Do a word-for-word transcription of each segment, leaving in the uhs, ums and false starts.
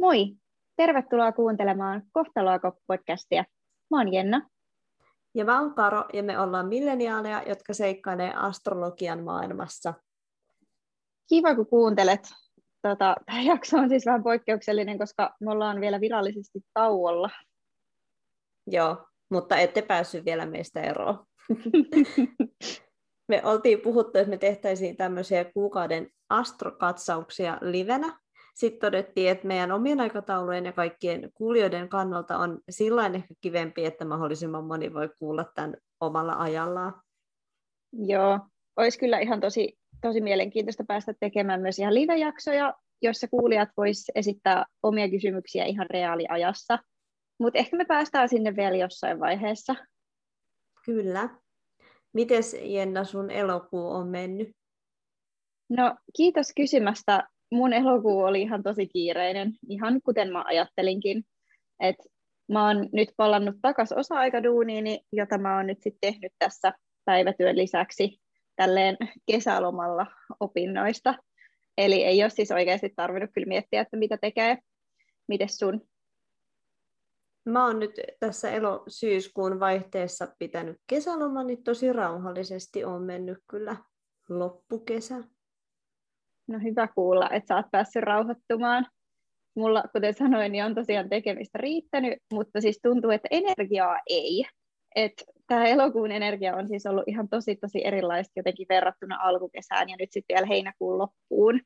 Moi! Tervetuloa kuuntelemaan Kohtaloako-podcastia. Mä oon Jenna. Ja mä oon Karo, ja me ollaan milleniaaleja, jotka seikkailee astrologian maailmassa. Kiva, kun kuuntelet. Tota, tämä jakso on siis vähän poikkeuksellinen, koska me ollaan vielä virallisesti tauolla. Joo, mutta ette päässyt vielä meistä eroon. Me oltiin puhuttu, että me tehtäisiin tämmöisiä kuukauden astrokatsauksia livenä. Sitten todettiin, että meidän omien aikataulujen ja kaikkien kuulijoiden kannalta on sillain ehkä kivempi, että mahdollisimman moni voi kuulla tämän omalla ajallaan. Joo, olisi kyllä ihan tosi, tosi mielenkiintoista päästä tekemään myös ihan live-jaksoja, joissa kuulijat vois esittää omia kysymyksiä ihan reaaliajassa. Mutta ehkä me päästään sinne vielä jossain vaiheessa. Kyllä. Mites Jenna, sun elokuu on mennyt? No, kiitos kysymästä. Mun elokuu oli ihan tosi kiireinen, ihan kuten mä ajattelinkin. Et mä oon nyt palannut takaisin osa-aikaduuniini, jota mä oon nyt sit tehnyt tässä päivätyön lisäksi tälleen kesälomalla opinnoista. Eli ei ole siis oikeasti tarvinnut kyllä miettiä, että mitä tekee. Mites sun? Mä oon nyt tässä elo-syyskuun vaihteessa pitänyt kesälomani tosi rauhallisesti, on mennyt kyllä loppukesä. No hyvä kuulla, että sä oot päässyt rauhoittumaan. Mulla, kuten sanoin, niin on tosiaan tekemistä riittänyt, mutta siis tuntuu, että energiaa ei. Että tämä elokuun energia on siis ollut ihan tosi tosi erilaista jotenkin verrattuna alkukesään ja nyt sitten vielä heinäkuun loppuun,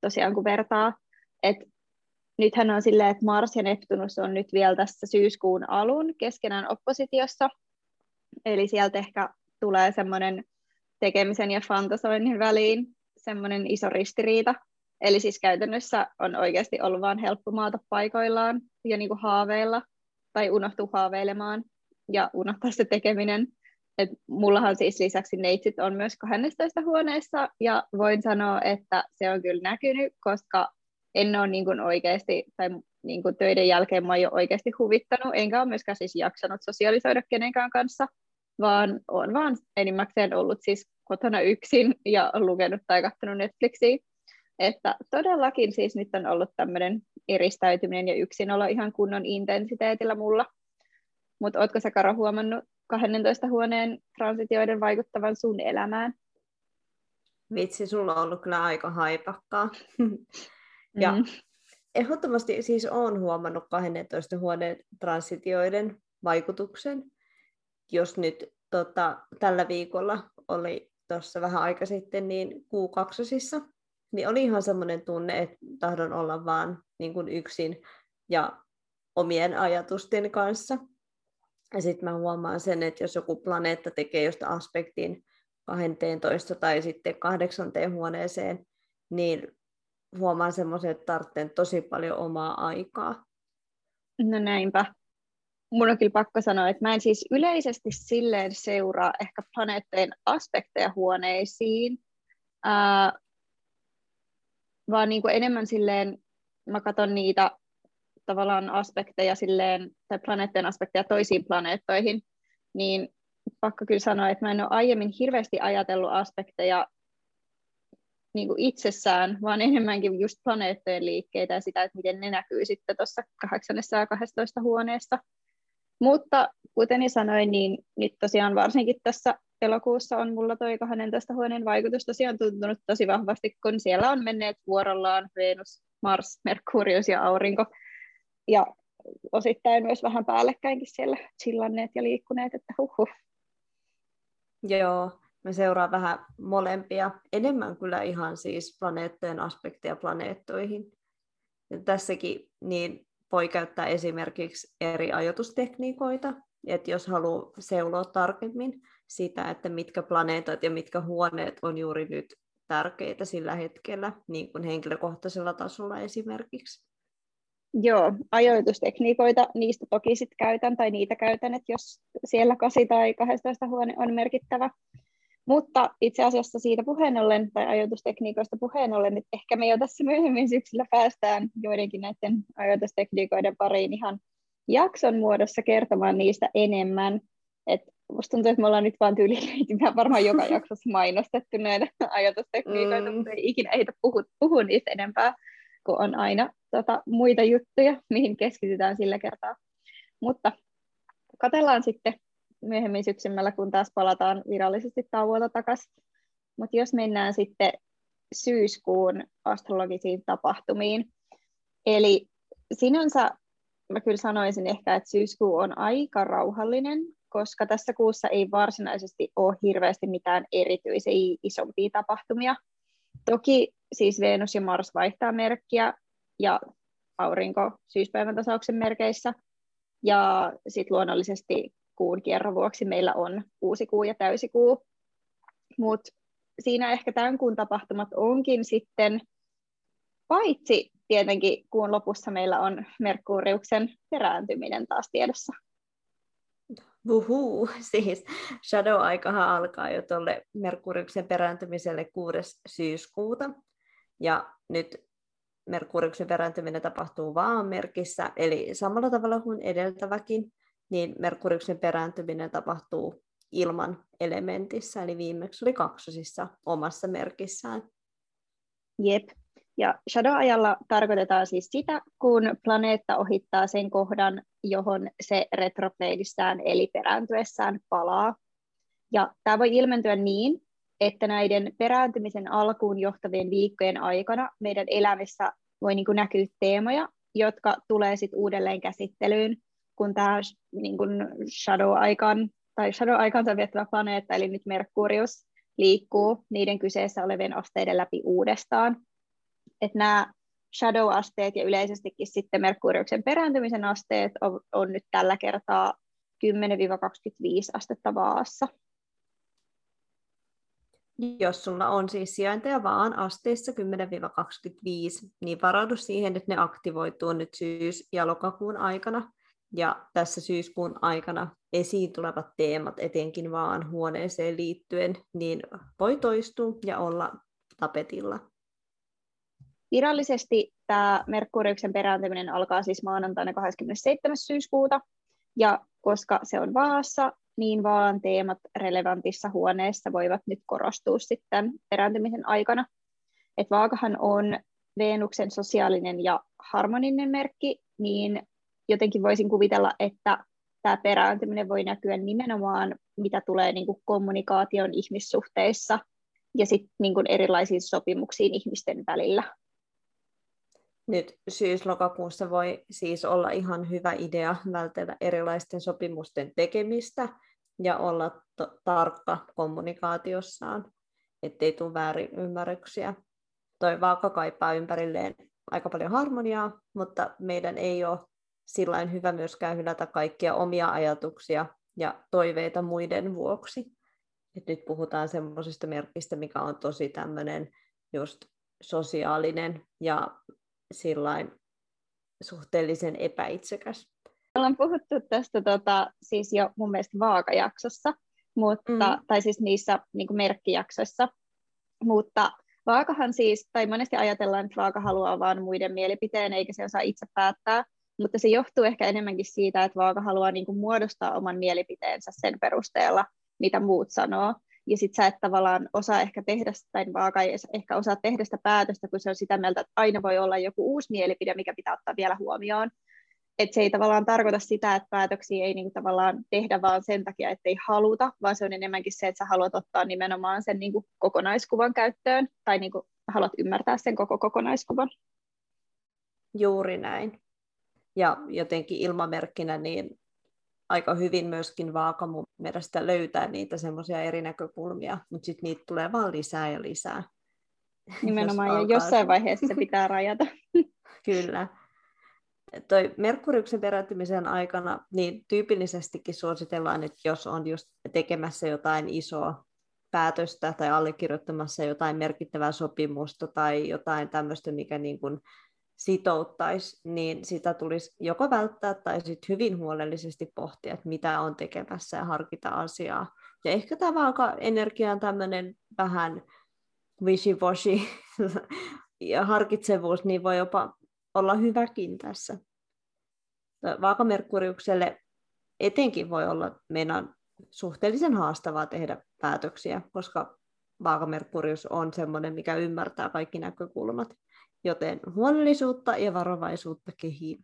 tosiaan kun vertaa. Että nythän on silleen, että Mars ja Neptunus on nyt vielä tässä syyskuun alun keskenään oppositiossa. Eli sieltä ehkä tulee semmoinen tekemisen ja fantasoinnin väliin semmoinen iso ristiriita. Eli siis käytännössä on oikeasti ollut vaan helppo maata paikoillaan ja niin kuin haaveilla tai unohtuu haaveilemaan ja unohtaa se tekeminen. Et mullahan siis lisäksi neitsit on myös kahdennessatoista huoneessa ja voin sanoa, että se on kyllä näkynyt, koska en ole niin kuin oikeasti, tai niin kuin töiden jälkeen mä en ole oikeasti huvittanut, enkä ole myöskään siis jaksanut sosiaalisoida kenenkään kanssa, vaan olen vaan enimmäkseen ollut siis kotona yksin ja lukenut tai katsonut Netflixiä. Että todellakin siis nyt on ollut tämmöinen eristäytyminen ja yksinolo ihan kunnon intensiteetillä mulla. Mutta ootko sä, Karo, huomannut kahdennentoista huoneen transitioiden vaikuttavan sun elämään? Vitsi, sulla on ollut kyllä aika haipakkaa. Ja mm. ehdottomasti siis olen huomannut kahdennentoista huoneen transitioiden vaikutuksen, jos nyt tota, tällä viikolla oli tuossa vähän aika sitten niin kuukaksosissa, niin oli ihan semmoinen tunne, että tahdon olla vaan niin kuin yksin ja omien ajatusten kanssa. Ja sitten mä huomaan sen, että jos joku planeetta tekee josta aspektin kaksitoista tai sitten kahdeksanteen huoneeseen, niin huomaan semmoisen, että tarvitsen tosi paljon omaa aikaa. No näinpä. Mun on kyllä pakko sanoa, että mä en siis yleisesti silleen seuraa ehkä planeettojen aspekteja huoneisiin, ää, vaan niin kuin enemmän silleen mä katson niitä tavallaan aspekteja silleen, tai planeettojen aspekteja toisiin planeettoihin, niin pakko kyllä sanoa, että mä en ole aiemmin hirveästi ajatellut aspekteja niin kuin itsessään, vaan enemmänkin just planeettojen liikkeitä ja sitä, että miten ne näkyy sitten tuossa kahdeksannessa ja kahdennessatoista huoneessa. Mutta kuten jo sanoin, niin nyt tosiaan varsinkin tässä elokuussa on mulla toi kahdennentoista huoneen vaikutus tosiaan tuntunut tosi vahvasti, kun siellä on menneet vuorollaan Venus, Mars, Merkurius ja Aurinko. Ja osittain myös vähän päällekkäinkin siellä chillanneet ja liikkuneet, että huhhuh. Joo, me seuraan vähän molempia. Enemmän kyllä ihan siis planeettojen aspekteja planeettoihin. Ja tässäkin niin voi käyttää esimerkiksi eri ajoitustekniikoita, että jos haluaa seuloa tarkemmin sitä, että mitkä planeetat ja mitkä huoneet on juuri nyt tärkeitä sillä hetkellä, niin kuin henkilökohtaisella tasolla esimerkiksi. Joo, ajoitustekniikoita, niistä toki sit käytän tai niitä käytän, että jos siellä kahdeksan tai kaksitoista huone on merkittävä. Mutta itse asiassa siitä puheen ollen, tai ajoitustekniikoista puheen ollen, että ehkä me jo tässä myöhemmin syksyllä päästään joidenkin näiden ajoitustekniikoiden pariin ihan jakson muodossa kertomaan niistä enemmän. Että musta tuntuu, että me ollaan nyt vaan tyylikäitä, varmaan joka jaksossa mainostettu näitä ajatustekniikoita, mm. mutta ei ikinä ehditä puhua, puhua niistä enempää, kun on aina tota, muita juttuja, mihin keskitytään sillä kertaa. Mutta katsellaan sitten myöhemmin syksymällä, kun taas palataan virallisesti tauolta takaisin. Mutta jos mennään sitten syyskuun astrologisiin tapahtumiin, eli sinänsä mä kyllä sanoisin ehkä, että syyskuu on aika rauhallinen, koska tässä kuussa ei varsinaisesti ole hirveästi mitään erityisiä isompia tapahtumia. Toki siis Venus ja Mars vaihtaa merkkiä ja aurinko syyspäivän tasauksen merkeissä. Ja sitten luonnollisesti kuun kierron vuoksi meillä on uusi kuu ja täysikuu. Mutta siinä ehkä tämän kuun tapahtumat onkin sitten, paitsi tietenkin kuun lopussa meillä on Merkuriuksen perääntyminen taas tiedossa. Vuhuu, siis shadow-aikahan alkaa jo tuolle Merkuriuksen perääntymiselle kuudes syyskuuta, ja nyt Merkuriuksen perääntyminen tapahtuu Vaan-merkissä, eli samalla tavalla kuin edeltäväkin, niin Merkuriuksen perääntyminen tapahtuu ilman elementissä, eli viimeksi oli kaksosissa omassa merkissään. Jep, ja shadow-ajalla tarkoitetaan siis sitä, kun planeetta ohittaa sen kohdan, johon se retrogradissään eli perääntyessään palaa. Ja tämä voi ilmentyä niin, että näiden perääntymisen alkuun johtavien viikkojen aikana meidän elämässä voi niin kuin näkyä teemoja, jotka tulee sit uudelleen käsittelyyn, kun tämä niin kuin shadow-aikaan, tai shadow-aikaansa viettävä planeetta, eli nyt Merkurius, liikkuu niiden kyseessä olevien asteiden läpi uudestaan. Että nämä shadow-asteet ja yleisestikin sitten Merkuriuksen perääntymisen asteet on, on nyt tällä kertaa kymmenen kaksikymmentäviisi astetta Vaassa. Jos sulla on siis sijainteja Vaan asteissa kymmenen kaksikymmentäviisi, niin varaudu siihen, että ne aktivoituu nyt syys- ja lokakuun aikana. Ja tässä syyskuun aikana esiin tulevat teemat, etenkin Vaan huoneeseen liittyen, niin voi toistua ja olla tapetilla. Virallisesti tämä Merkuriuksen perääntyminen alkaa siis maanantaina kahdeskymmenesseitsemäs syyskuuta, ja koska se on Vaassa, niin Vaan teemat relevantissa huoneessa voivat nyt korostua sitten perääntymisen aikana. Et Vaakahan on Venuksen sosiaalinen ja harmoninen merkki, niin jotenkin voisin kuvitella, että tämä perääntyminen voi näkyä nimenomaan, mitä tulee niin kuin kommunikaation ihmissuhteissa ja sitten niin kuin erilaisiin sopimuksiin ihmisten välillä. Nyt syys-lokakuussa voi siis olla ihan hyvä idea vältellä erilaisten sopimusten tekemistä ja olla to- tarkka kommunikaatiossaan, ettei tule väärin ymmärryksiä. Toi Vaaka kaipaa ympärilleen aika paljon harmoniaa, mutta meidän ei ole sillain hyvä myöskään hylätä kaikkia omia ajatuksia ja toiveita muiden vuoksi. Et nyt puhutaan semmoisesta merkistä, mikä on tosi tämmöinen just sosiaalinen ja sillain suhteellisen epäitsekäs. Ollaan puhuttu tästä tota, siis jo mun mielestä Vaaka-jaksossa, mutta, mm. tai siis niissä niin kuin merkkijaksoissa, mutta Vaakahan siis, tai monesti ajatellaan, että Vaaka haluaa vaan muiden mielipiteen, eikä se osaa itse päättää, mutta se johtuu ehkä enemmänkin siitä, että Vaaka haluaa niin kuin muodostaa oman mielipiteensä sen perusteella, mitä muut sanoo. Ja sit sä et tavallaan osaa ehkä tehdä, tai Vaaka ei ehkä osaa tehdä sitä päätöstä, kun se on sitä mieltä, että aina voi olla joku uusi mielipide, mikä pitää ottaa vielä huomioon. Että se ei tavallaan tarkoita sitä, että päätöksiä ei niinku tavallaan tehdä vaan sen takia, että ei haluta, vaan se on enemmänkin se, että sä haluat ottaa nimenomaan sen niinku kokonaiskuvan käyttöön, tai niinku haluat ymmärtää sen koko kokonaiskuvan. Juuri näin. Ja jotenkin ilmamerkkinä niin aika hyvin myöskin Vaaka mun mielestä löytää niitä semmoisia eri näkökulmia, mutta sitten niitä tulee vaan lisää ja lisää. Nimenomaan, jos ja jossain vaiheessa se pitää rajata. Kyllä. Toi Merkuriuksen perääntymisen aikana niin tyypillisestikin suositellaan, että jos on just tekemässä jotain isoa päätöstä tai allekirjoittamassa jotain merkittävää sopimusta tai jotain tämmöistä, mikä niin kuin sitouttaisi, niin sitä tulisi joko välttää tai sitten hyvin huolellisesti pohtia, että mitä on tekemässä ja harkita asiaa. Ja ehkä tämä Vaaka-energia on tämmöinen vähän wishy-washy ja harkitsevuus, niin voi jopa olla hyväkin tässä. Vaaka-merkuriukselle etenkin voi olla meidän suhteellisen haastavaa tehdä päätöksiä, koska Vaakamerkurius on sellainen, mikä ymmärtää kaikki näkökulmat. Joten huolellisuutta ja varovaisuutta kehii.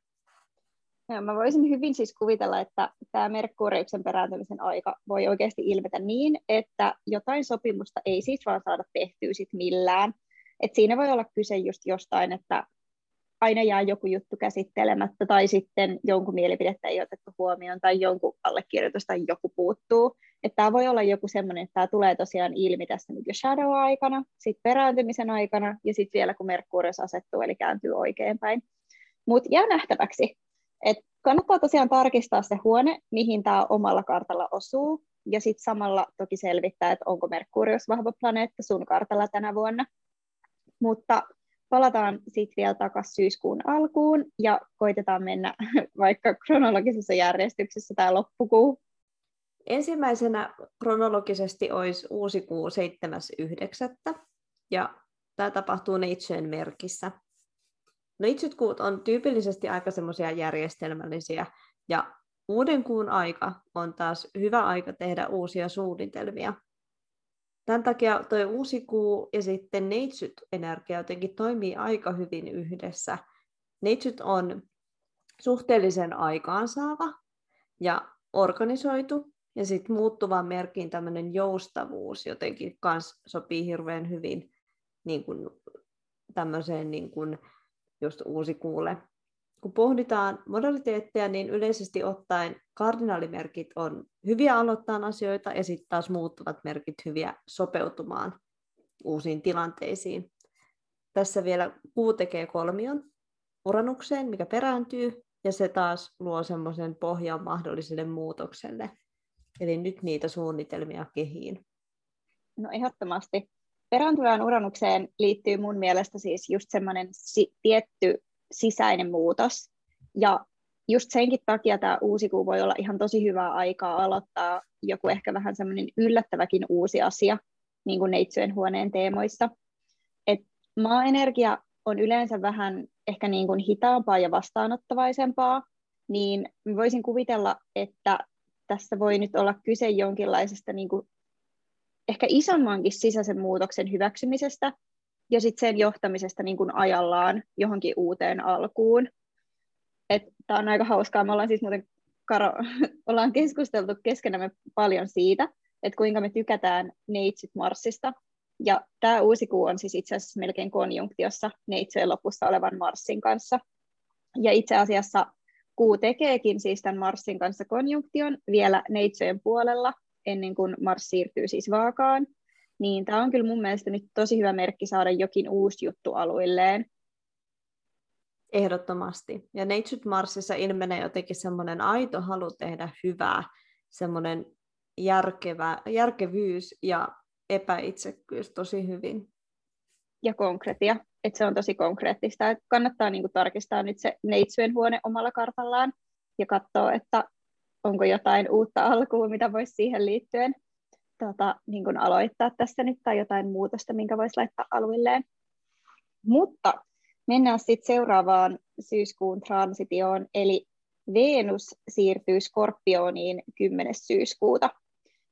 Ja mä voisin hyvin siis kuvitella, että tämä Merkuriuksen perääntymisen aika voi oikeasti ilmetä niin, että jotain sopimusta ei siis vaan saada tehtyä sit millään. Et siinä voi olla kyse just jostain, että aina jää joku juttu käsittelemättä, tai sitten jonkun mielipidettä ei otettu huomioon, tai jonkun allekirjoitus tai joku puuttuu. Tämä voi olla joku sellainen, että tämä tulee tosiaan ilmi tässä nyt jo shadow-aikana, sitten perääntymisen aikana, ja sitten vielä kun Merkurius asettuu, eli kääntyy oikeinpäin. Mutta jää nähtäväksi. Et kannattaa tosiaan tarkistaa se huone, mihin tämä omalla kartalla osuu, ja sitten samalla toki selvittää, että onko Merkurius vahva planeetta sun kartalla tänä vuonna. Mutta palataan sitten vielä takaisin syyskuun alkuun ja koitetaan mennä vaikka kronologisessa järjestyksessä tämä loppukuu. Ensimmäisenä kronologisesti olisi uusi kuu seitsemäs yhdeksättä ja tämä tapahtuu neitsyön merkissä. Neitsyt kuut on tyypillisesti aika semmoisia järjestelmällisiä ja uuden kuun aika on taas hyvä aika tehdä uusia suunnitelmia. Tämän takia tuo uusi kuu ja sitten neitsyt-energia jotenkin toimii aika hyvin yhdessä. Neitsyt on suhteellisen aikaansaava ja organisoitu, ja sitten muuttuvan merkin tämmöinen joustavuus jotenkin kanssa sopii hirveän hyvin niin kun tämmöiseen niin kun just uusi kuulle. Kun pohditaan modaliteetteja, niin yleisesti ottaen kardinaalimerkit on hyviä aloittamaan asioita ja sitten taas muuttuvat merkit hyviä sopeutumaan uusiin tilanteisiin. Tässä vielä kuu tekee kolmion Uranukseen, mikä perääntyy, ja se taas luo semmoisen pohjan mahdolliselle muutokselle. Eli nyt niitä suunnitelmia kehiin. No ehdottomasti. Perääntyvään Uranukseen liittyy mun mielestä siis just semmoinen si- tietty sisäinen muutos. Ja just senkin takia tämä uusi kuu voi olla ihan tosi hyvää aikaa aloittaa joku ehkä vähän semmoinen yllättäväkin uusi asia, niin kuin neitsyen huoneen teemoissa. Et maa-energia on yleensä vähän ehkä niin kuin hitaampaa ja vastaanottavaisempaa, niin voisin kuvitella, että tässä voi nyt olla kyse jonkinlaisesta niin kuin ehkä isommankin sisäisen muutoksen hyväksymisestä, ja sitten sen johtamisesta niin kuin ajallaan johonkin uuteen alkuun. Tämä on aika hauskaa. Me ollaan siis muuten, Karo, ollaan keskusteltu keskenämme paljon siitä, että kuinka me tykätään neitsyt Marsista. Ja tämä uusi kuu on siis itse asiassa melkein konjunktiossa neitsyjen lopussa olevan Marsin kanssa. Ja itse asiassa kuu tekeekin siis tämän Marsin kanssa konjunktion vielä neitsyjen puolella, ennen kuin Mars siirtyy siis Vaakaan. Niin tämä on kyllä mun mielestä nyt tosi hyvä merkki saada jokin uusi juttu aluilleen. Ehdottomasti. Ja Neitsyt Marsissa ilmenee jotenkin semmoinen aito halu tehdä hyvää, semmoinen järkevä, järkevyys ja epäitsekkyys tosi hyvin. Ja konkretia, että se on tosi konkreettista. Et kannattaa niinku tarkistaa nyt se neitsyen huone omalla kartallaan ja katsoa, että onko jotain uutta alkua, mitä voisi siihen liittyen Tota, niin kuin aloittaa tässä nyt tai jotain muutosta, minkä voisi laittaa aluilleen. Mutta mennään sitten seuraavaan syyskuun transitioon, eli Venus siirtyy Skorpioniin kymmenes syyskuuta.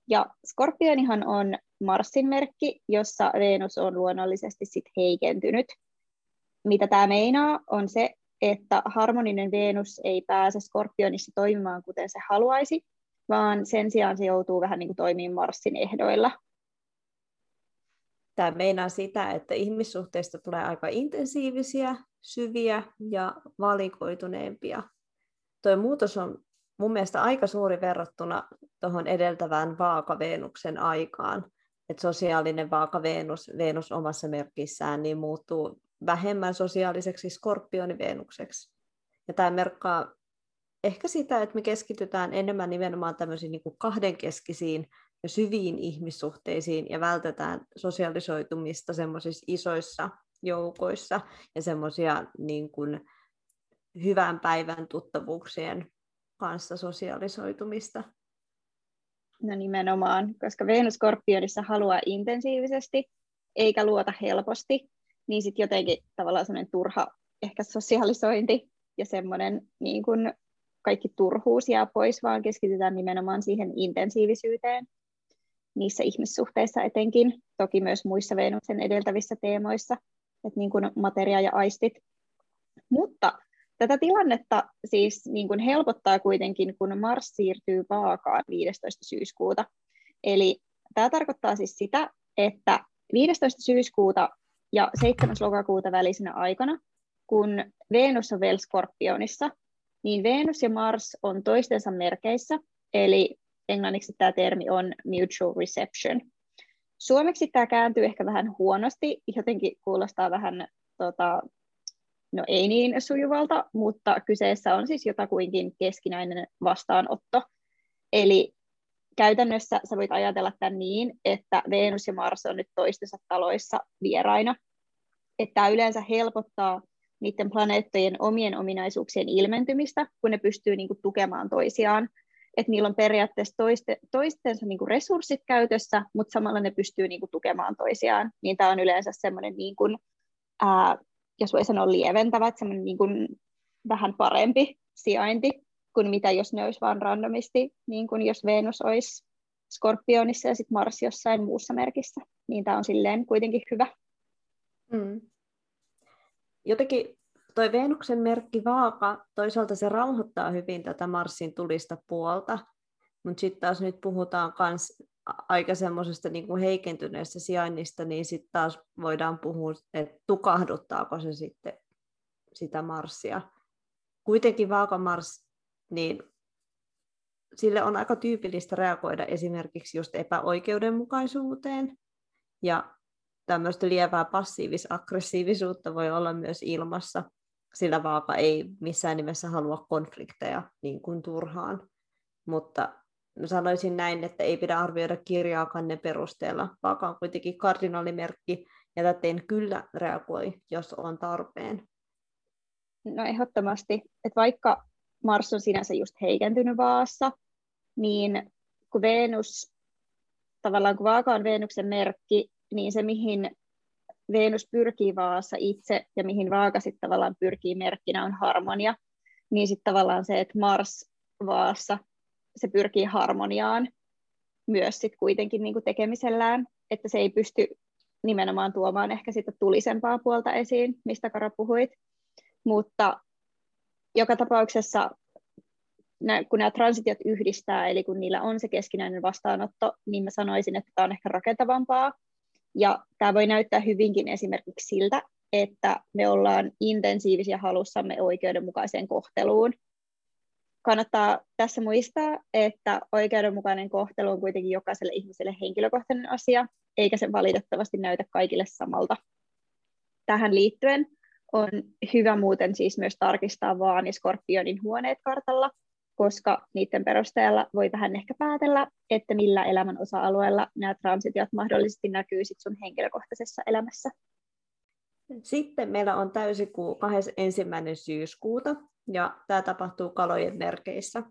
Ja Skorpionihan on Marsin merkki, jossa Venus on luonnollisesti sit heikentynyt. Mitä tämä meinaa, on se, että harmoninen Venus ei pääse Skorpionissa toimimaan kuten se haluaisi, vaan sen sijaan se joutuu vähän niin kuin toimimaan Marsin ehdoilla. Tämä meinaa sitä, että ihmissuhteista tulee aika intensiivisiä, syviä ja valikoituneempia. Tuo muutos on mun mielestä aika suuri verrattuna tuohon edeltävään Vaaka-Veenuksen aikaan. Et sosiaalinen Vaaka-Veenus, Venus omassa merkissään, niin muuttuu vähemmän sosiaaliseksi Skorpioni-Veenukseksi. Ja tämä merkkaa ehkä sitä, että me keskitytään enemmän nimenomaan tämmöisiin niin kuin kahdenkeskisiin ja syviin ihmissuhteisiin ja vältetään sosialisoitumista semmoisissa isoissa joukoissa ja semmoisia niin kuin hyvän päivän tuttavuuksien kanssa sosialisoitumista. No nimenomaan, koska Venus Skorpionissa haluaa intensiivisesti eikä luota helposti, niin sitten jotenkin tavallaan semmoinen turha ehkä sosialisointi ja semmoinen niin kuin kaikki turhuus jää pois, vaan keskitytään nimenomaan siihen intensiivisyyteen niissä ihmissuhteissa etenkin, toki myös muissa Venuksen edeltävissä teemoissa, että niin kuin materia ja aistit. Mutta tätä tilannetta siis niin kuin helpottaa kuitenkin, kun Mars siirtyy Vaakaan viidestoista syyskuuta. Eli tämä tarkoittaa siis sitä, että viidestoista syyskuuta ja seitsemäs lokakuuta välisenä aikana, kun Venus on vielä Skorpionissa, niin Venus ja Mars on toistensa merkeissä, eli englanniksi tämä termi on mutual reception. Suomeksi tämä kääntyy ehkä vähän huonosti, jotenkin kuulostaa vähän, tota, no ei niin sujuvalta, mutta kyseessä on siis jotakuinkin keskinäinen vastaanotto. Eli käytännössä sä voit ajatella tämän niin, että Venus ja Mars on nyt toistensa taloissa vieraina. Että tämä yleensä helpottaa niiden planeettojen omien ominaisuuksien ilmentymistä, kun ne pystyy niinku tukemaan toisiaan. Että niillä on periaatteessa toiste, toistensa niinku resurssit käytössä, mutta samalla ne pystyy niinku tukemaan toisiaan. Niin tämä on yleensä semmoinen, niinku, jos voi sanoa lieventävä, semmoinen niinku vähän parempi sijainti kuin mitä jos ne olisi vaan randomisti, niin kuin jos Venus olisi Skorpionissa ja sitten Mars jossain muussa merkissä. Niin tämä on silleen kuitenkin hyvä. Mm. Jotenkin toi Venuksen merkki Vaaka, toisaalta se rauhoittaa hyvin tätä Marsin tulista puolta, mutta sitten taas nyt puhutaan myös aika semmoisesta niinku heikentyneestä sijainnista, niin sitten taas voidaan puhua, että tukahduttaako se sitten sitä Marsia. Kuitenkin Vaaka Mars, niin sille on aika tyypillistä reagoida esimerkiksi just epäoikeudenmukaisuuteen ja tämmöistä lievää passiivis-aggressiivisuutta voi olla myös ilmassa, sillä Vaaka ei missään nimessä halua konflikteja niin kuin turhaan. Mutta sanoisin näin, että ei pidä arvioida kirjaakaan ne perusteella. Vaaka on kuitenkin kardinaalimerkki, ja täten kyllä reagoi, jos on tarpeen. No ehdottomasti. Että vaikka Mars on sinänsä just heikentynyt Vaassa, niin kun Venus, tavallaan kun Vaaka on Venuksen merkki, niin se, mihin Venus pyrkii Vaassa itse ja mihin Vaaka sitten tavallaan pyrkii merkkinä, on harmonia. Niin sitten tavallaan se, että Mars Vaassa, se pyrkii harmoniaan myös sitten kuitenkin niinku tekemisellään, että se ei pysty nimenomaan tuomaan ehkä sitä tulisempaa puolta esiin, mistä Karo puhuit. Mutta joka tapauksessa, kun nämä transitiot yhdistää, eli kun niillä on se keskinäinen vastaanotto, niin mä sanoisin, että tämä on ehkä rakentavampaa. Ja tämä voi näyttää hyvinkin esimerkiksi siltä, että me ollaan intensiivisiä halussamme oikeudenmukaiseen kohteluun. Kannattaa tässä muistaa, että oikeudenmukainen kohtelu on kuitenkin jokaiselle ihmiselle henkilökohtainen asia, eikä se valitettavasti näytä kaikille samalta. Tähän liittyen on hyvä muuten siis myös tarkistaa Vaan Skorpionin huoneet kartalla, koska niiden perusteella voi vähän ehkä päätellä, että millä elämän osa-alueella nämä transitiot mahdollisesti näkyy sit sun henkilökohtaisessa elämässä. Sitten meillä on täysikuu kahdeskymmenesensimmäinen syyskuuta, ja tämä tapahtuu kalojen merkeissä.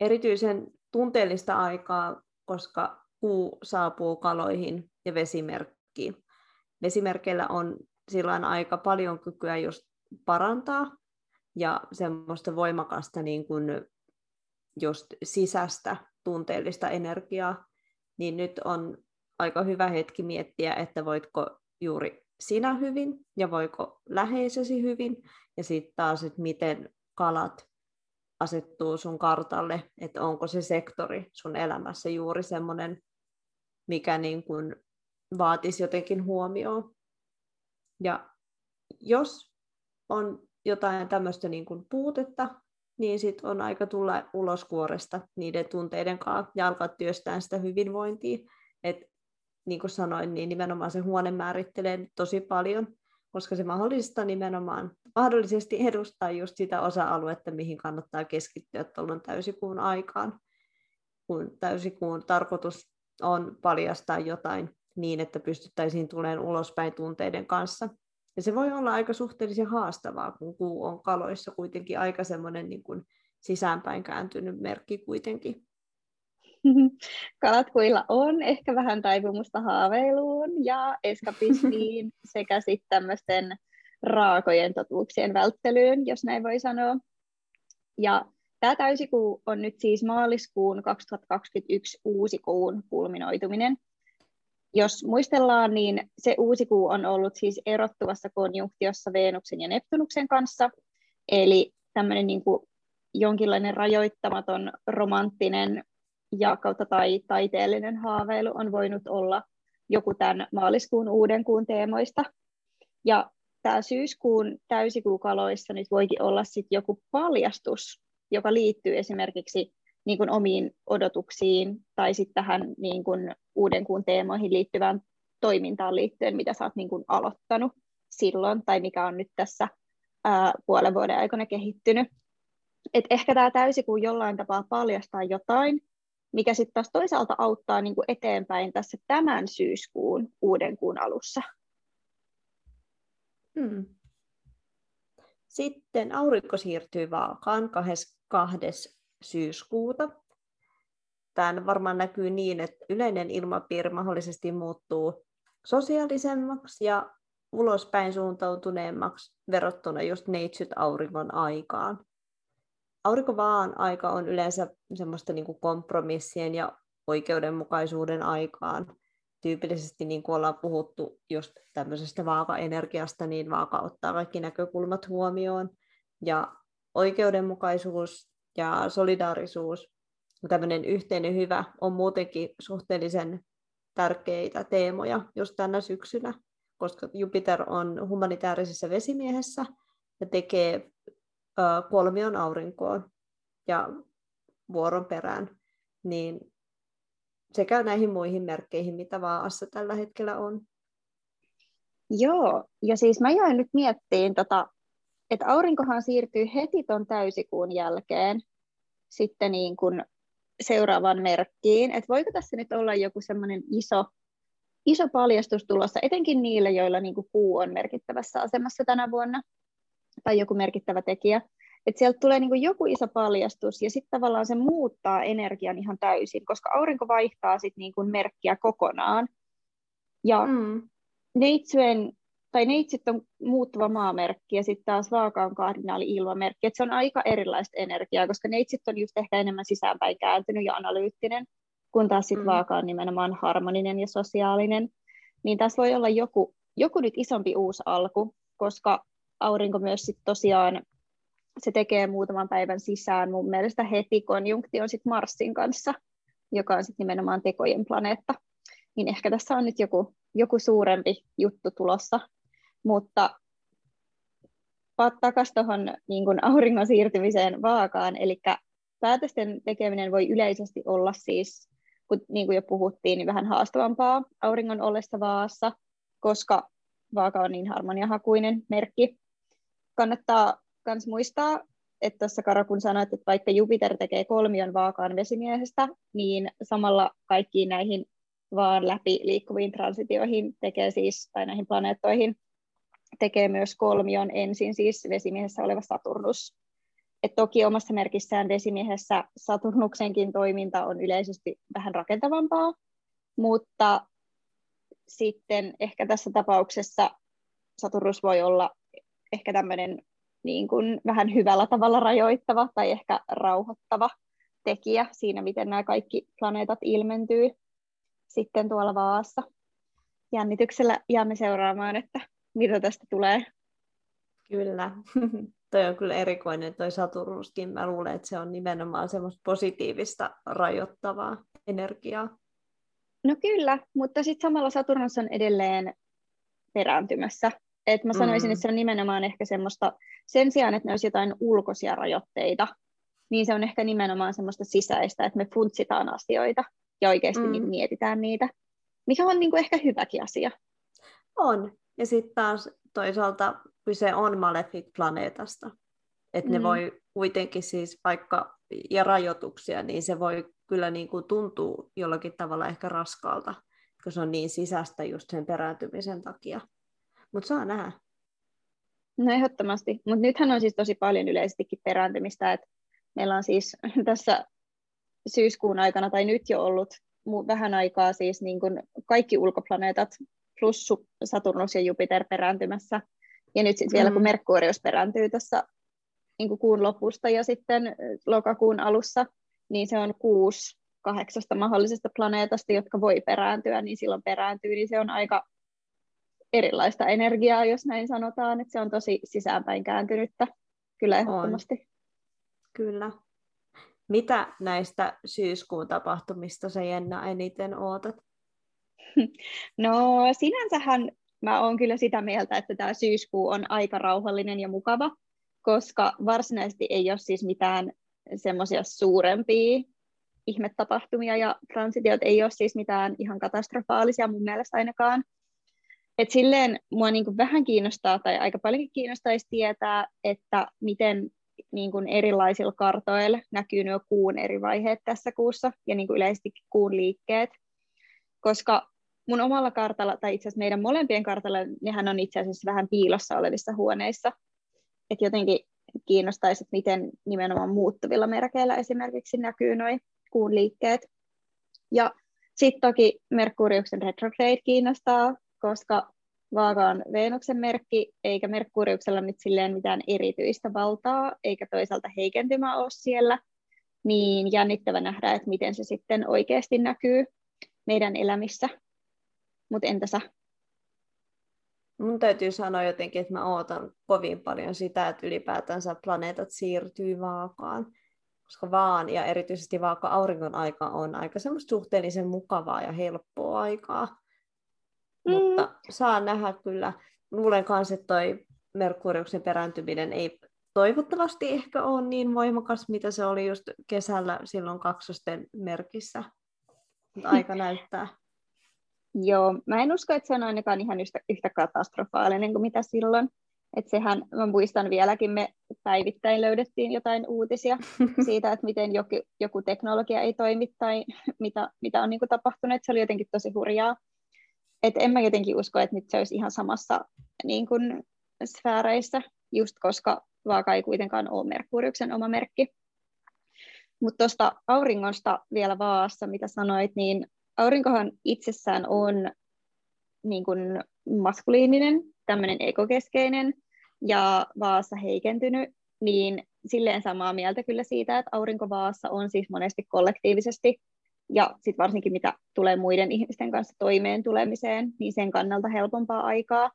Erityisen tunteellista aikaa, koska kuu saapuu kaloihin ja vesimerkkiin. Vesimerkeillä on silloin aika paljon kykyä just parantaa, ja semmoista voimakasta niin kuin just sisäistä tunteellista energiaa, niin nyt on aika hyvä hetki miettiä, että voitko juuri sinä hyvin ja voiko läheisesi hyvin, ja sitten taas, että miten kalat asettuu sun kartalle, että onko se sektori sun elämässä juuri semmoinen, mikä niin kuin vaatisi jotenkin huomioon. Ja jos on jotain tämmöistä niin kuin puutetta, niin sitten on aika tulla ulos kuoresta niiden tunteiden kanssa ja alkaa työstää sitä hyvinvointia. Et, niin kuin sanoin, niin nimenomaan se huone määrittelee tosi paljon, koska se mahdollista nimenomaan, mahdollisesti edustaa just sitä osa-aluetta, mihin kannattaa keskittyä tuolloin täysikuun aikaan, kun täysikuun tarkoitus on paljastaa jotain niin, että pystyttäisiin tulemaan ulospäin tunteiden kanssa. Ja se voi olla aika suhteellisen haastavaa, kun kuu on kaloissa kuitenkin aika semmoinen niin kuin sisäänpäin kääntynyt merkki kuitenkin. Kalat kuilla on ehkä vähän taipumusta haaveiluun ja eskapismiin sekä sitten tämmöisten raakojen totuuksien välttelyyn, jos näin voi sanoa. Ja tämä täysikuu on nyt siis maaliskuun kaksituhattakaksikymmentäyksi uusikuun kulminoituminen. Jos muistellaan, niin se uusikuu on ollut siis erottuvassa konjunktiossa Veenuksen ja Neptunuksen kanssa, eli tämmöinen niin kuin jonkinlainen rajoittamaton romanttinen ja kautta tai taiteellinen haaveilu on voinut olla joku tämän maaliskuun uuden kuun teemoista. Ja tämä syyskuun täysikuukaloissa nyt voikin olla sit joku paljastus, joka liittyy esimerkiksi niin kuin omiin odotuksiin tai sitten tähän niin kuin uuden kuun teemoihin liittyvään toimintaan liittyen, mitä sä oot niin kuin aloittanut silloin tai mikä on nyt tässä ää, puolen vuoden aikana kehittynyt. Et ehkä tämä täysikuu jollain tapaa paljastaa jotain, mikä sitten taas toisaalta auttaa niin kuin eteenpäin tässä tämän syyskuun uuden kuun alussa. Hmm. Sitten aurinko siirtyy Vaakaan kahdeskymmenestoinen syyskuuta. Tämä varmaan näkyy niin, että yleinen ilmapiiri mahdollisesti muuttuu sosiaalisemmaksi ja ulospäin suuntautuneemmaksi verrattuna just neitsyt-auringon aikaan. Aurinkovaan aika on yleensä semmoista niin kuin kompromissien ja oikeudenmukaisuuden aikaan. Tyypillisesti niin kuin ollaan puhuttu just tämmöisestä vaaka-energiasta, niin vaaka ottaa kaikki näkökulmat huomioon. Ja oikeudenmukaisuus ja solidaarisuus, tämmöinen yhteinen hyvä, on muutenkin suhteellisen tärkeitä teemoja just tänä syksynä, koska Jupiter on humanitaarisessa vesimiehessä ja tekee kolmion aurinkoon ja vuoron perään, niin sekä näihin muihin merkkeihin, mitä Vaassa tällä hetkellä on. Joo, ja siis mä jäin nyt miettiin, tota, että aurinkohan siirtyy heti ton täysikuun jälkeen sitten niin kun seuraavaan merkkiin, että voiko tässä nyt olla joku semmoinen iso, iso paljastus tulossa, etenkin niille, joilla niin kun kuu on merkittävässä asemassa tänä vuonna, tai joku merkittävä tekijä, että sieltä tulee niin kuin joku iso paljastus, ja sitten tavallaan se muuttaa energian ihan täysin, koska aurinko vaihtaa sitten niin kuin merkkiä kokonaan, ja mm. neitsyen, tai neitsyt on muuttuva maamerkki, ja sitten taas Vaaka on kardinaali-ilmamerkki, että se on aika erilaista energiaa, koska neitsyt on just ehkä enemmän sisäänpäin kääntynyt ja analyyttinen, kun taas sitten mm. Vaaka on nimenomaan harmoninen ja sosiaalinen, niin tässä voi olla joku, joku nyt isompi uusi alku, koska aurinko myös sit tosiaan, se tekee muutaman päivän sisään mun mielestä heti konjunkti on sit Marsin kanssa, joka on sit nimenomaan tekojen planeetta. Niin ehkä tässä on nyt joku, joku suurempi juttu tulossa, mutta takaisin tuohon niin kun auringon siirtymiseen Vaakaan, eli päätösten tekeminen voi yleisesti olla siis, kun, niin kuin jo puhuttiin, niin vähän haastavampaa auringon ollessa Vaassa, koska Vaaka on niin harmoniahakuinen merkki. Kannattaa myös muistaa, että tuossa Karo, kun sanoit, että vaikka Jupiter tekee kolmion Vaakaan vesimiehestä, niin samalla kaikkiin näihin vaan läpi liikkuviin transitioihin tekee siis, tai näihin planeettoihin, tekee myös kolmion ensin siis vesimiehessä oleva Saturnus. Et toki omassa merkissään vesimiehessä Saturnuksenkin toiminta on yleisesti vähän rakentavampaa, mutta sitten ehkä tässä tapauksessa Saturnus voi olla ehkä tämmöinen niin kuin vähän hyvällä tavalla rajoittava tai ehkä rauhoittava tekijä siinä, miten nämä kaikki planeetat ilmentyy sitten tuolla Vaassa. Jännityksellä jäämme seuraamaan, että mitä tästä tulee. Kyllä, toi on kyllä erikoinen toi Saturnuskin. Mä luulen, että se on nimenomaan semmoista positiivista rajoittavaa energiaa. No kyllä, mutta sitten samalla Saturnus on edelleen perääntymässä. Et mä sanoisin, mm. että se on nimenomaan ehkä semmoista, sen sijaan, että ne olisi jotain ulkoisia rajoitteita, niin se on ehkä nimenomaan semmoista sisäistä, että me funtsitaan asioita ja oikeasti mm. niin mietitään niitä, mikä on niinku ehkä hyväkin asia. On, ja sitten taas toisaalta kyse on Malefic-planeetasta, että mm. ne voi kuitenkin siis vaikka, ja rajoituksia, niin se voi kyllä niin kuin tuntuu jollakin tavalla ehkä raskaalta, koska se on niin sisäistä just sen perääntymisen takia. Mutta saa nähdä. No ehdottomasti. Mutta nythän on siis tosi paljon yleisestikin perääntymistä, että meillä on siis tässä syyskuun aikana, tai nyt jo ollut vähän aikaa siis niin kuin kaikki ulkoplaneetat plus Saturnus ja Jupiter perääntymässä. Ja nyt sitten vielä mm. kun Merkurius perääntyy tässä niin kuin kuun lopusta ja sitten lokakuun alussa, niin se on kuusi kahdeksasta mahdollisesta planeetasta, jotka voi perääntyä, niin silloin perääntyy, niin se on aika erilaista energiaa, jos näin sanotaan, että se on tosi sisäänpäin kääntynyttä, kyllä ehdottomasti. On. Kyllä. Mitä näistä syyskuun tapahtumista sä, Jenna, eniten ootat? No sinänsähän mä oon kyllä sitä mieltä, että tämä syyskuu on aika rauhallinen ja mukava, koska varsinaisesti ei ole siis mitään semmoisia suurempia ihmetapahtumia ja transitiot ei ole siis mitään ihan katastrofaalisia mun mielestä ainakaan. Et silleen mua niin kuin vähän kiinnostaa tai aika paljonkin kiinnostaisi tietää, että miten niin kuin erilaisilla kartoilla näkyy nuo kuun eri vaiheet tässä kuussa ja niin kuin yleisesti kuun liikkeet, koska mun omalla kartalla tai itse asiassa meidän molempien kartalla nehän on itse asiassa vähän piilossa olevissa huoneissa, että jotenkin kiinnostaisi, että miten nimenomaan muuttuvilla merkeillä esimerkiksi näkyy nuo kuun liikkeet. Ja sitten toki Merkuriuksen retrograde kiinnostaa, koska vaaka on Veenuksen merkki, eikä Merkuriuksella nyt silleen mitään erityistä valtaa, eikä toisaalta heikentymä ole siellä, niin jännittävä nähdä, että miten se sitten oikeasti näkyy meidän elämissä. Mutta entä sä? Mun täytyy sanoa jotenkin, että mä ootan kovin paljon sitä, että ylipäätänsä planeetat siirtyy vaakaan, koska vaan ja erityisesti vaaka auringon aika on aika semmoista suhteellisen mukavaa ja helppoa aikaa. Mm. Mutta saa nähdä kyllä. Luulen myös, että toi Merkuriuksen perääntyminen ei toivottavasti ehkä ole niin voimakas, mitä se oli just kesällä silloin kaksosten merkissä. Mutta aika näyttää. Joo, mä en usko, että se on ainakaan ihan yhtä, yhtä katastrofaalinen kuin mitä silloin. Että sehän, mä muistan vieläkin, me päivittäin löydettiin jotain uutisia siitä, että miten joku, joku teknologia ei toimi tai mitä, mitä on niin kuin tapahtunut. Se oli jotenkin tosi hurjaa. Et en mä jotenkin usko, että nyt se olisi ihan samassa niin kuin, sfääreissä, just koska vaaka ei kuitenkaan ole Merkuriuksen oma merkki. Mutta tuosta auringosta vielä vaassa, mitä sanoit, niin aurinkohan itsessään on niin kuin, maskuliininen, tämmöinen ekokeskeinen ja vaassa heikentynyt, niin silleen samaa mieltä kyllä siitä, että aurinko vaassa on siis monesti kollektiivisesti, ja sitten varsinkin mitä tulee muiden ihmisten kanssa toimeen tulemiseen, niin sen kannalta helpompaa aikaa.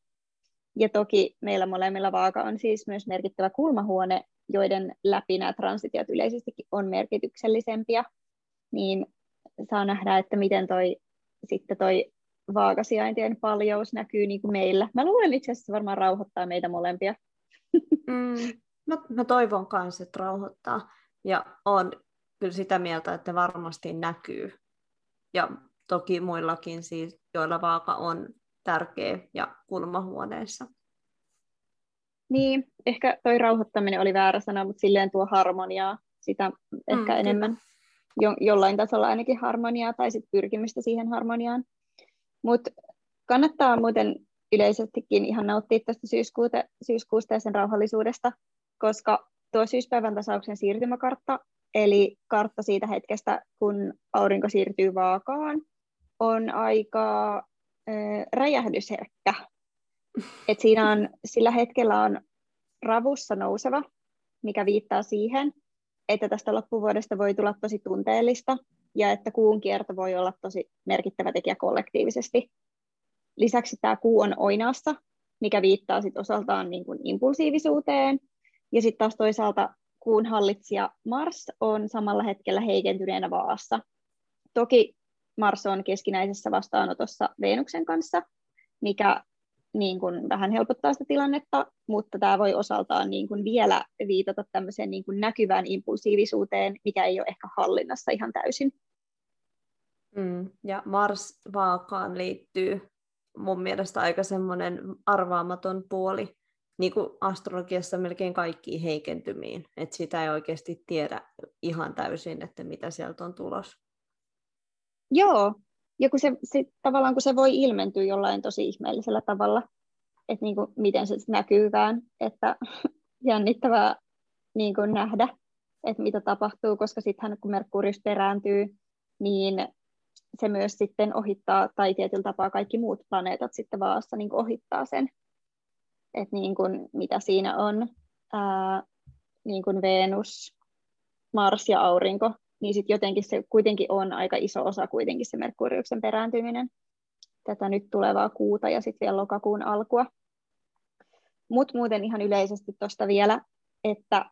Ja toki meillä molemmilla vaaka on siis myös merkittävä kulmahuone, joiden läpi nämä transitiot yleisestikin on merkityksellisempiä. Niin saa nähdä, että miten toi, sitten toi vaakasijaintien paljous näkyy niin kuin meillä. Mä luulen itse asiassa varmaan rauhoittaa meitä molempia. Mm, mä, mä toivon kanssa, että rauhoittaa. Ja on kyllä sitä mieltä, että varmasti näkyy. Ja toki muillakin, siis, joilla vaaka on tärkeä ja kulmahuoneessa. Niin, ehkä toi rauhoittaminen oli väärä sana, mutta silleen tuo harmoniaa, sitä ehkä mm, enemmän. Jo- jollain tasolla ainakin harmoniaa tai sit pyrkimystä siihen harmoniaan. Mutta kannattaa muuten yleisestikin ihan nauttia tästä syyskuuta, syyskuusta ja sen rauhallisuudesta, koska tuo syyspäivän tasauksen siirtymäkartta, eli kartta siitä hetkestä, kun aurinko siirtyy vaakaan, on aika äh, räjähdysherkkä. Et siinä on, sillä hetkellä on ravussa nouseva, mikä viittaa siihen, että tästä loppuvuodesta voi tulla tosi tunteellista ja että kuun kierto voi olla tosi merkittävä tekijä kollektiivisesti. Lisäksi tämä kuu on oinaassa, mikä viittaa sit osaltaan niin kuin impulsiivisuuteen ja sitten taas toisaalta kuun hallitsija Mars on samalla hetkellä heikentyneenä vaassa. Toki Mars on keskinäisessä vastaanotossa Veenuksen kanssa, mikä niin kuin vähän helpottaa sitä tilannetta, mutta tämä voi osaltaan niin kuin vielä viitata tämmöiseen niin kuin näkyvään impulsiivisuuteen, mikä ei ole ehkä hallinnassa ihan täysin. Mm, ja Mars vaakaan liittyy mun mielestä aika semmoinen arvaamaton puoli, niin kuin astrologiassa melkein kaikkiin heikentymiin, että sitä ei oikeasti tiedä ihan täysin, että mitä sieltä on tulos. Joo, ja kun se, se, tavallaan kun se voi ilmentyä jollain tosi ihmeellisellä tavalla, että niin kuin, miten se näkyykään, että jännittävää niin kuin nähdä, että mitä tapahtuu, koska sittenhän kun Merkurius perääntyy, niin se myös sitten ohittaa, tai tietyllä tapaa kaikki muut planeetat sitten vaassa niin kuin ohittaa sen. Että niin kuin, mitä siinä on. Ää, niin kuin Venus, Mars ja aurinko, niin sitten jotenkin se kuitenkin on aika iso osa kuitenkin se Merkuriuksen perääntyminen tätä nyt tulevaa kuuta ja sitten vielä lokakuun alkua. Mutta muuten ihan yleisesti tuosta vielä, että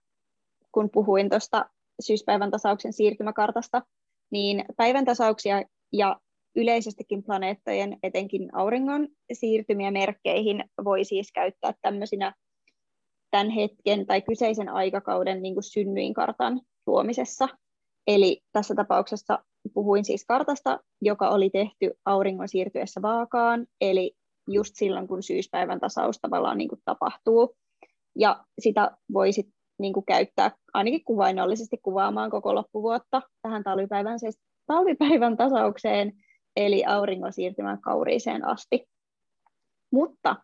kun puhuin tuosta syyspäivän tasauksen siirtymäkartasta, niin päivän tasauksia ja yleisestikin planeettojen, etenkin auringon siirtymiä merkkeihin voi siis käyttää tämmöisinä tämän hetken tai kyseisen aikakauden niin kuin synnyinkartan luomisessa. Eli tässä tapauksessa puhuin siis kartasta, joka oli tehty auringon siirtyessä vaakaan, eli just silloin, kun syyspäivän tasaus tavallaan niin kuin tapahtuu. Ja sitä voi sit niin kuin käyttää ainakin kuvainnollisesti kuvaamaan koko loppuvuotta tähän talvipäivän, siis talvipäivän tasaukseen, eli auringon siirtymään kauriiseen asti. Mutta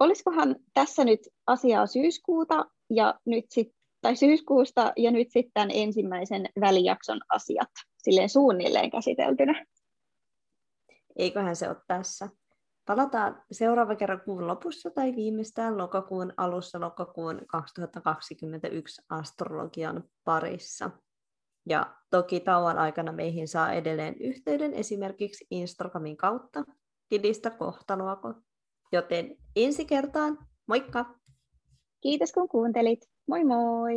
olisikohan tässä nyt asiaa syyskuuta ja nyt sit, tai syyskuusta ja nyt sitten ensimmäisen välijakson asiat silleen suunnilleen käsiteltynä. Eiköhän se ole tässä. Palataan seuraava kerran kuun lopussa tai viimeistään lokakuun alussa lokakuun kaksituhattakaksikymmentäyksi astrologian parissa. Ja toki tauon aikana meihin saa edelleen yhteyden esimerkiksi Instagramin kautta tilistä Kohtaloa. Joten ensi kertaan, moikka! Kiitos kun kuuntelit. Moi moi!